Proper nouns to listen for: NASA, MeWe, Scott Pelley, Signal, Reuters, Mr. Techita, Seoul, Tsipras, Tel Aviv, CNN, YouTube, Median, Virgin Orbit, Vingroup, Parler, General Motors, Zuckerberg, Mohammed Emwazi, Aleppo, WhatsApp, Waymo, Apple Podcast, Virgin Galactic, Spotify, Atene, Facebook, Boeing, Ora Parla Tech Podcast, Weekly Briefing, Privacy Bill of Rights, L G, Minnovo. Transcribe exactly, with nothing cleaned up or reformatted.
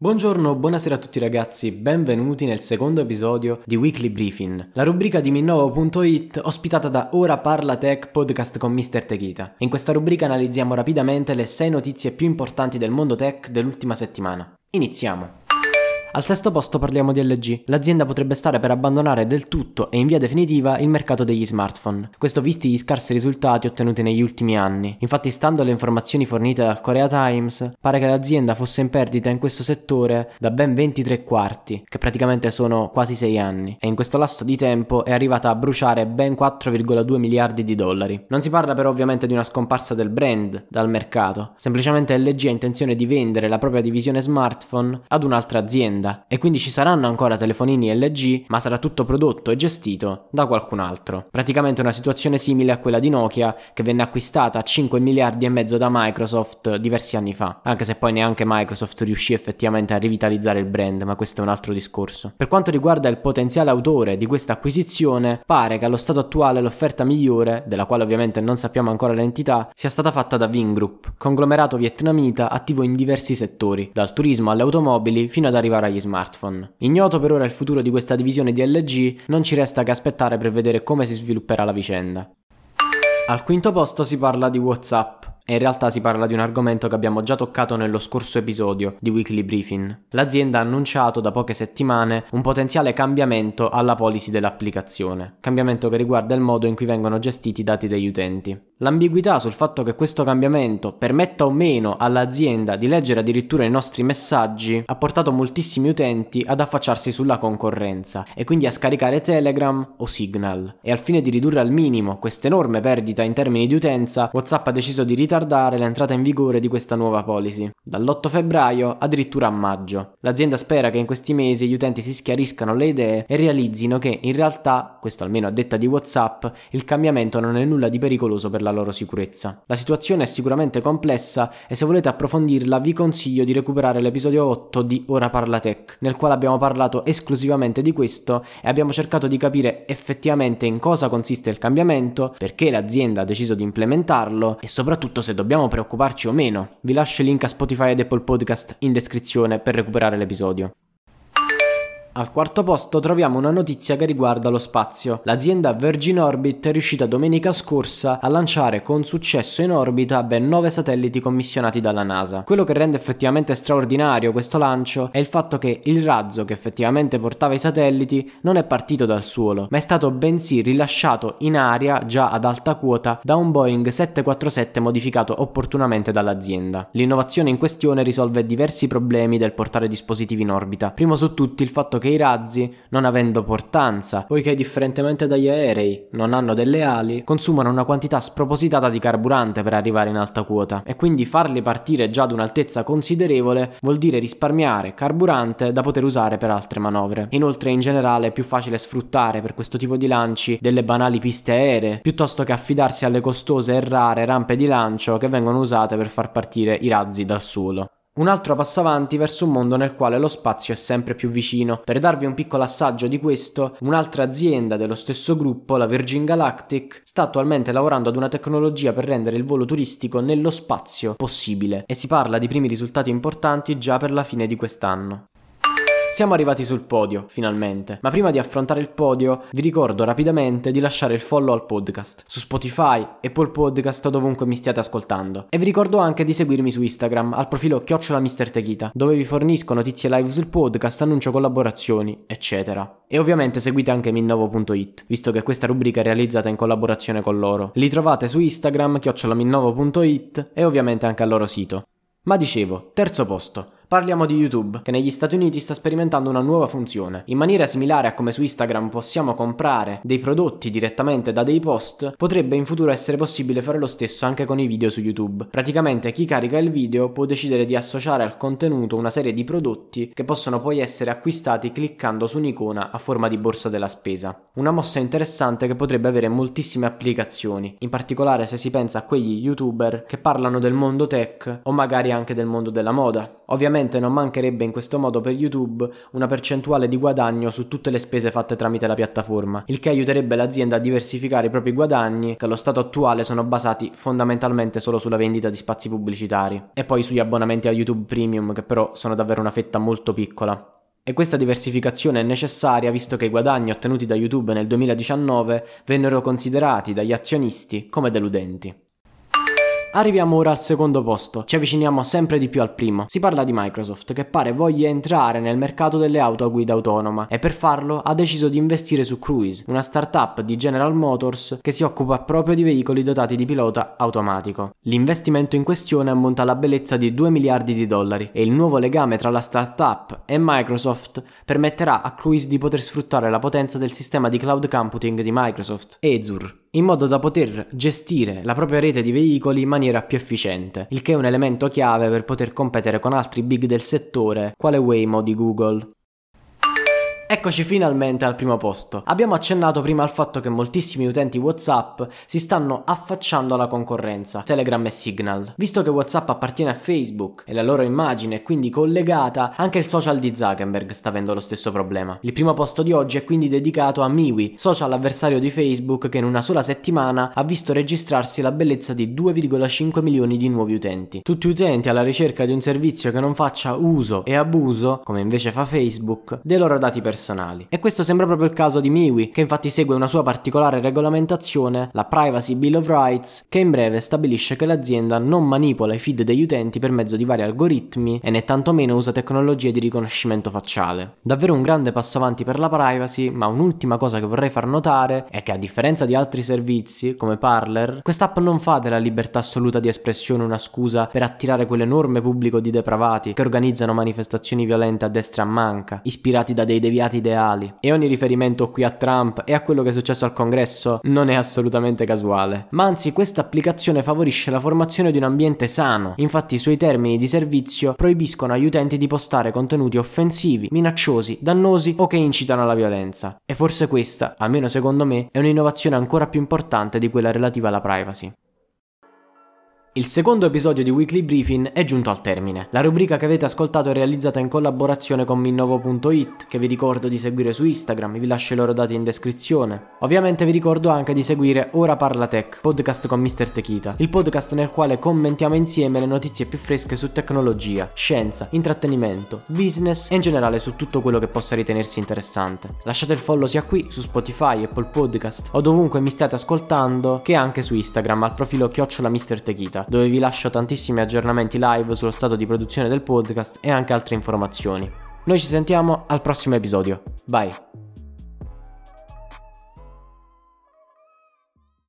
Buongiorno, buonasera a tutti ragazzi, benvenuti nel secondo episodio di Weekly Briefing, la rubrica di Minnovo punto it ospitata da Ora Parla Tech Podcast con mister Techita. In questa rubrica analizziamo rapidamente le sei notizie più importanti del mondo tech dell'ultima settimana. Iniziamo! Al sesto posto parliamo di L G. L'azienda potrebbe stare per abbandonare del tutto e in via definitiva il mercato degli smartphone. Questo visti gli scarsi risultati ottenuti negli ultimi anni. Infatti, stando alle informazioni fornite dal Korea Times, pare che l'azienda fosse in perdita in questo settore da ben ventitré quarti, che praticamente sono quasi sei anni, e in questo lasso di tempo è arrivata a bruciare ben quattro virgola due miliardi di dollari. Non si parla però ovviamente di una scomparsa del brand dal mercato, semplicemente L G ha intenzione di vendere la propria divisione smartphone ad un'altra azienda. E quindi ci saranno ancora telefonini L G, ma sarà tutto prodotto e gestito da qualcun altro. Praticamente una situazione simile a quella di Nokia, che venne acquistata a cinque miliardi e mezzo da Microsoft diversi anni fa, anche se poi neanche Microsoft riuscì effettivamente a rivitalizzare il brand, ma questo è un altro discorso. Per quanto riguarda il potenziale autore di questa acquisizione, pare che allo stato attuale l'offerta migliore, della quale ovviamente non sappiamo ancora l'entità, sia stata fatta da Vingroup, conglomerato vietnamita attivo in diversi settori, dal turismo alle automobili fino ad arrivare a gli smartphone. Ignoto per ora il futuro di questa divisione di L G, non ci resta che aspettare per vedere come si svilupperà la vicenda. Al quinto posto si parla di WhatsApp. E in realtà si parla di un argomento che abbiamo già toccato nello scorso episodio di Weekly Briefing. L'azienda ha annunciato da poche settimane un potenziale cambiamento alla policy dell'applicazione, cambiamento che riguarda il modo in cui vengono gestiti i dati degli utenti. L'ambiguità sul fatto che questo cambiamento permetta o meno all'azienda di leggere addirittura i nostri messaggi ha portato moltissimi utenti ad affacciarsi sulla concorrenza e quindi a scaricare Telegram o Signal. E al fine di ridurre al minimo quest'enorme perdita in termini di utenza, WhatsApp ha deciso di ritardare l'entrata in vigore di questa nuova policy, dall'otto febbraio addirittura a maggio. L'azienda spera che in questi mesi gli utenti si schiariscano le idee e realizzino che in realtà, questo almeno a detta di WhatsApp, il cambiamento non è nulla di pericoloso per la loro sicurezza. La situazione è sicuramente complessa e se volete approfondirla vi consiglio di recuperare l'episodio otto di Ora Parla Tech, nel quale abbiamo parlato esclusivamente di questo e abbiamo cercato di capire effettivamente in cosa consiste il cambiamento, perché l'azienda ha deciso di implementarlo e soprattutto se dobbiamo preoccuparci o meno. Vi lascio il link a Spotify ed Apple Podcast in descrizione per recuperare l'episodio. Al quarto posto troviamo una notizia che riguarda lo spazio. L'azienda Virgin Orbit è riuscita domenica scorsa a lanciare con successo in orbita ben nove satelliti commissionati dalla NASA. Quello che rende effettivamente straordinario questo lancio è il fatto che il razzo che effettivamente portava i satelliti non è partito dal suolo, ma è stato bensì rilasciato in aria già ad alta quota da un Boeing sette quattro sette modificato opportunamente dall'azienda. L'innovazione in questione risolve diversi problemi del portare dispositivi in orbita. Primo su tutti il fatto che i razzi, non avendo portanza, poiché differentemente dagli aerei non hanno delle ali, consumano una quantità spropositata di carburante per arrivare in alta quota e quindi farli partire già ad un'altezza considerevole vuol dire risparmiare carburante da poter usare per altre manovre. Inoltre in generale è più facile sfruttare per questo tipo di lanci delle banali piste aeree piuttosto che affidarsi alle costose e rare rampe di lancio che vengono usate per far partire i razzi dal suolo. Un altro passo avanti verso un mondo nel quale lo spazio è sempre più vicino. Per darvi un piccolo assaggio di questo, un'altra azienda dello stesso gruppo, la Virgin Galactic, sta attualmente lavorando ad una tecnologia per rendere il volo turistico nello spazio possibile e si parla di primi risultati importanti già per la fine di quest'anno. Siamo arrivati sul podio, finalmente, ma prima di affrontare il podio vi ricordo rapidamente di lasciare il follow al podcast, su Spotify, Apple Podcast o dovunque mi stiate ascoltando. E vi ricordo anche di seguirmi su Instagram, al profilo chiocciola mister Techita, dove vi fornisco notizie live sul podcast, annuncio collaborazioni, eccetera. E ovviamente seguite anche Minnovo punto it, visto che questa rubrica è realizzata in collaborazione con loro. Li trovate su Instagram, chiocciola Minnovo punto it e ovviamente anche al loro sito. Ma dicevo, terzo posto. Parliamo di YouTube, che negli Stati Uniti sta sperimentando una nuova funzione. In maniera similare a come su Instagram possiamo comprare dei prodotti direttamente da dei post, potrebbe in futuro essere possibile fare lo stesso anche con i video su YouTube. Praticamente chi carica il video può decidere di associare al contenuto una serie di prodotti che possono poi essere acquistati cliccando su un'icona a forma di borsa della spesa. Una mossa interessante che potrebbe avere moltissime applicazioni, in particolare se si pensa a quegli YouTuber che parlano del mondo tech o magari anche del mondo della moda. Ovviamente Ovviamente non mancherebbe in questo modo per YouTube una percentuale di guadagno su tutte le spese fatte tramite la piattaforma, il che aiuterebbe l'azienda a diversificare i propri guadagni, che allo stato attuale sono basati fondamentalmente solo sulla vendita di spazi pubblicitari e poi sugli abbonamenti a YouTube Premium, che però sono davvero una fetta molto piccola. E questa diversificazione è necessaria visto che i guadagni ottenuti da YouTube nel duemiladiciannove vennero considerati dagli azionisti come deludenti. Arriviamo ora al secondo posto, ci avviciniamo sempre di più al primo. Si parla di Microsoft, che pare voglia entrare nel mercato delle auto a guida autonoma e per farlo ha deciso di investire su Cruise, una startup di General Motors che si occupa proprio di veicoli dotati di pilota automatico. L'investimento in questione ammonta alla bellezza di due miliardi di dollari e il nuovo legame tra la startup e Microsoft permetterà a Cruise di poter sfruttare la potenza del sistema di cloud computing di Microsoft, Azure, in modo da poter gestire la propria rete di veicoli in maniera più efficiente, il che è un elemento chiave per poter competere con altri big del settore, quale Waymo di Google. Eccoci finalmente al primo posto. Abbiamo accennato prima al fatto che moltissimi utenti WhatsApp si stanno affacciando alla concorrenza, Telegram e Signal. Visto che WhatsApp appartiene a Facebook e la loro immagine è quindi collegata, anche il social di Zuckerberg sta avendo lo stesso problema. Il primo posto di oggi è quindi dedicato a MeWe, social avversario di Facebook che in una sola settimana ha visto registrarsi la bellezza di due virgola cinque milioni di nuovi utenti. Tutti utenti alla ricerca di un servizio che non faccia uso e abuso, come invece fa Facebook, dei loro dati personali. Personali. E questo sembra proprio il caso di MeWe, che infatti segue una sua particolare regolamentazione, la Privacy Bill of Rights, che in breve stabilisce che l'azienda non manipola i feed degli utenti per mezzo di vari algoritmi e né tantomeno usa tecnologie di riconoscimento facciale. Davvero un grande passo avanti per la privacy, ma un'ultima cosa che vorrei far notare è che a differenza di altri servizi, come Parler, quest'app non fa della libertà assoluta di espressione una scusa per attirare quell'enorme pubblico di depravati che organizzano manifestazioni violente a destra e a manca, ispirati da dei deviati ideali. E ogni riferimento qui a Trump e a quello che è successo al congresso non è assolutamente casuale, ma anzi questa applicazione favorisce la formazione di un ambiente sano. Infatti i suoi termini di servizio proibiscono agli utenti di postare contenuti offensivi, minacciosi, dannosi o che incitano alla violenza. E forse questa, almeno secondo me, è un'innovazione ancora più importante di quella relativa alla privacy. Il secondo episodio di Weekly Briefing è giunto al termine. La rubrica che avete ascoltato è realizzata in collaborazione con Minnovo punto it, che vi ricordo di seguire su Instagram, vi lascio i loro dati in descrizione. Ovviamente vi ricordo anche di seguire Ora Parla Tech, podcast con mister Techita, il podcast nel quale commentiamo insieme le notizie più fresche su tecnologia, scienza, intrattenimento, business e in generale su tutto quello che possa ritenersi interessante. Lasciate il follow sia qui, su Spotify, Apple Podcast o dovunque mi state ascoltando, che anche su Instagram al profilo chiocciola mister Techita, dove vi lascio tantissimi aggiornamenti live sullo stato di produzione del podcast e anche altre informazioni. Noi ci sentiamo al prossimo episodio. Bye!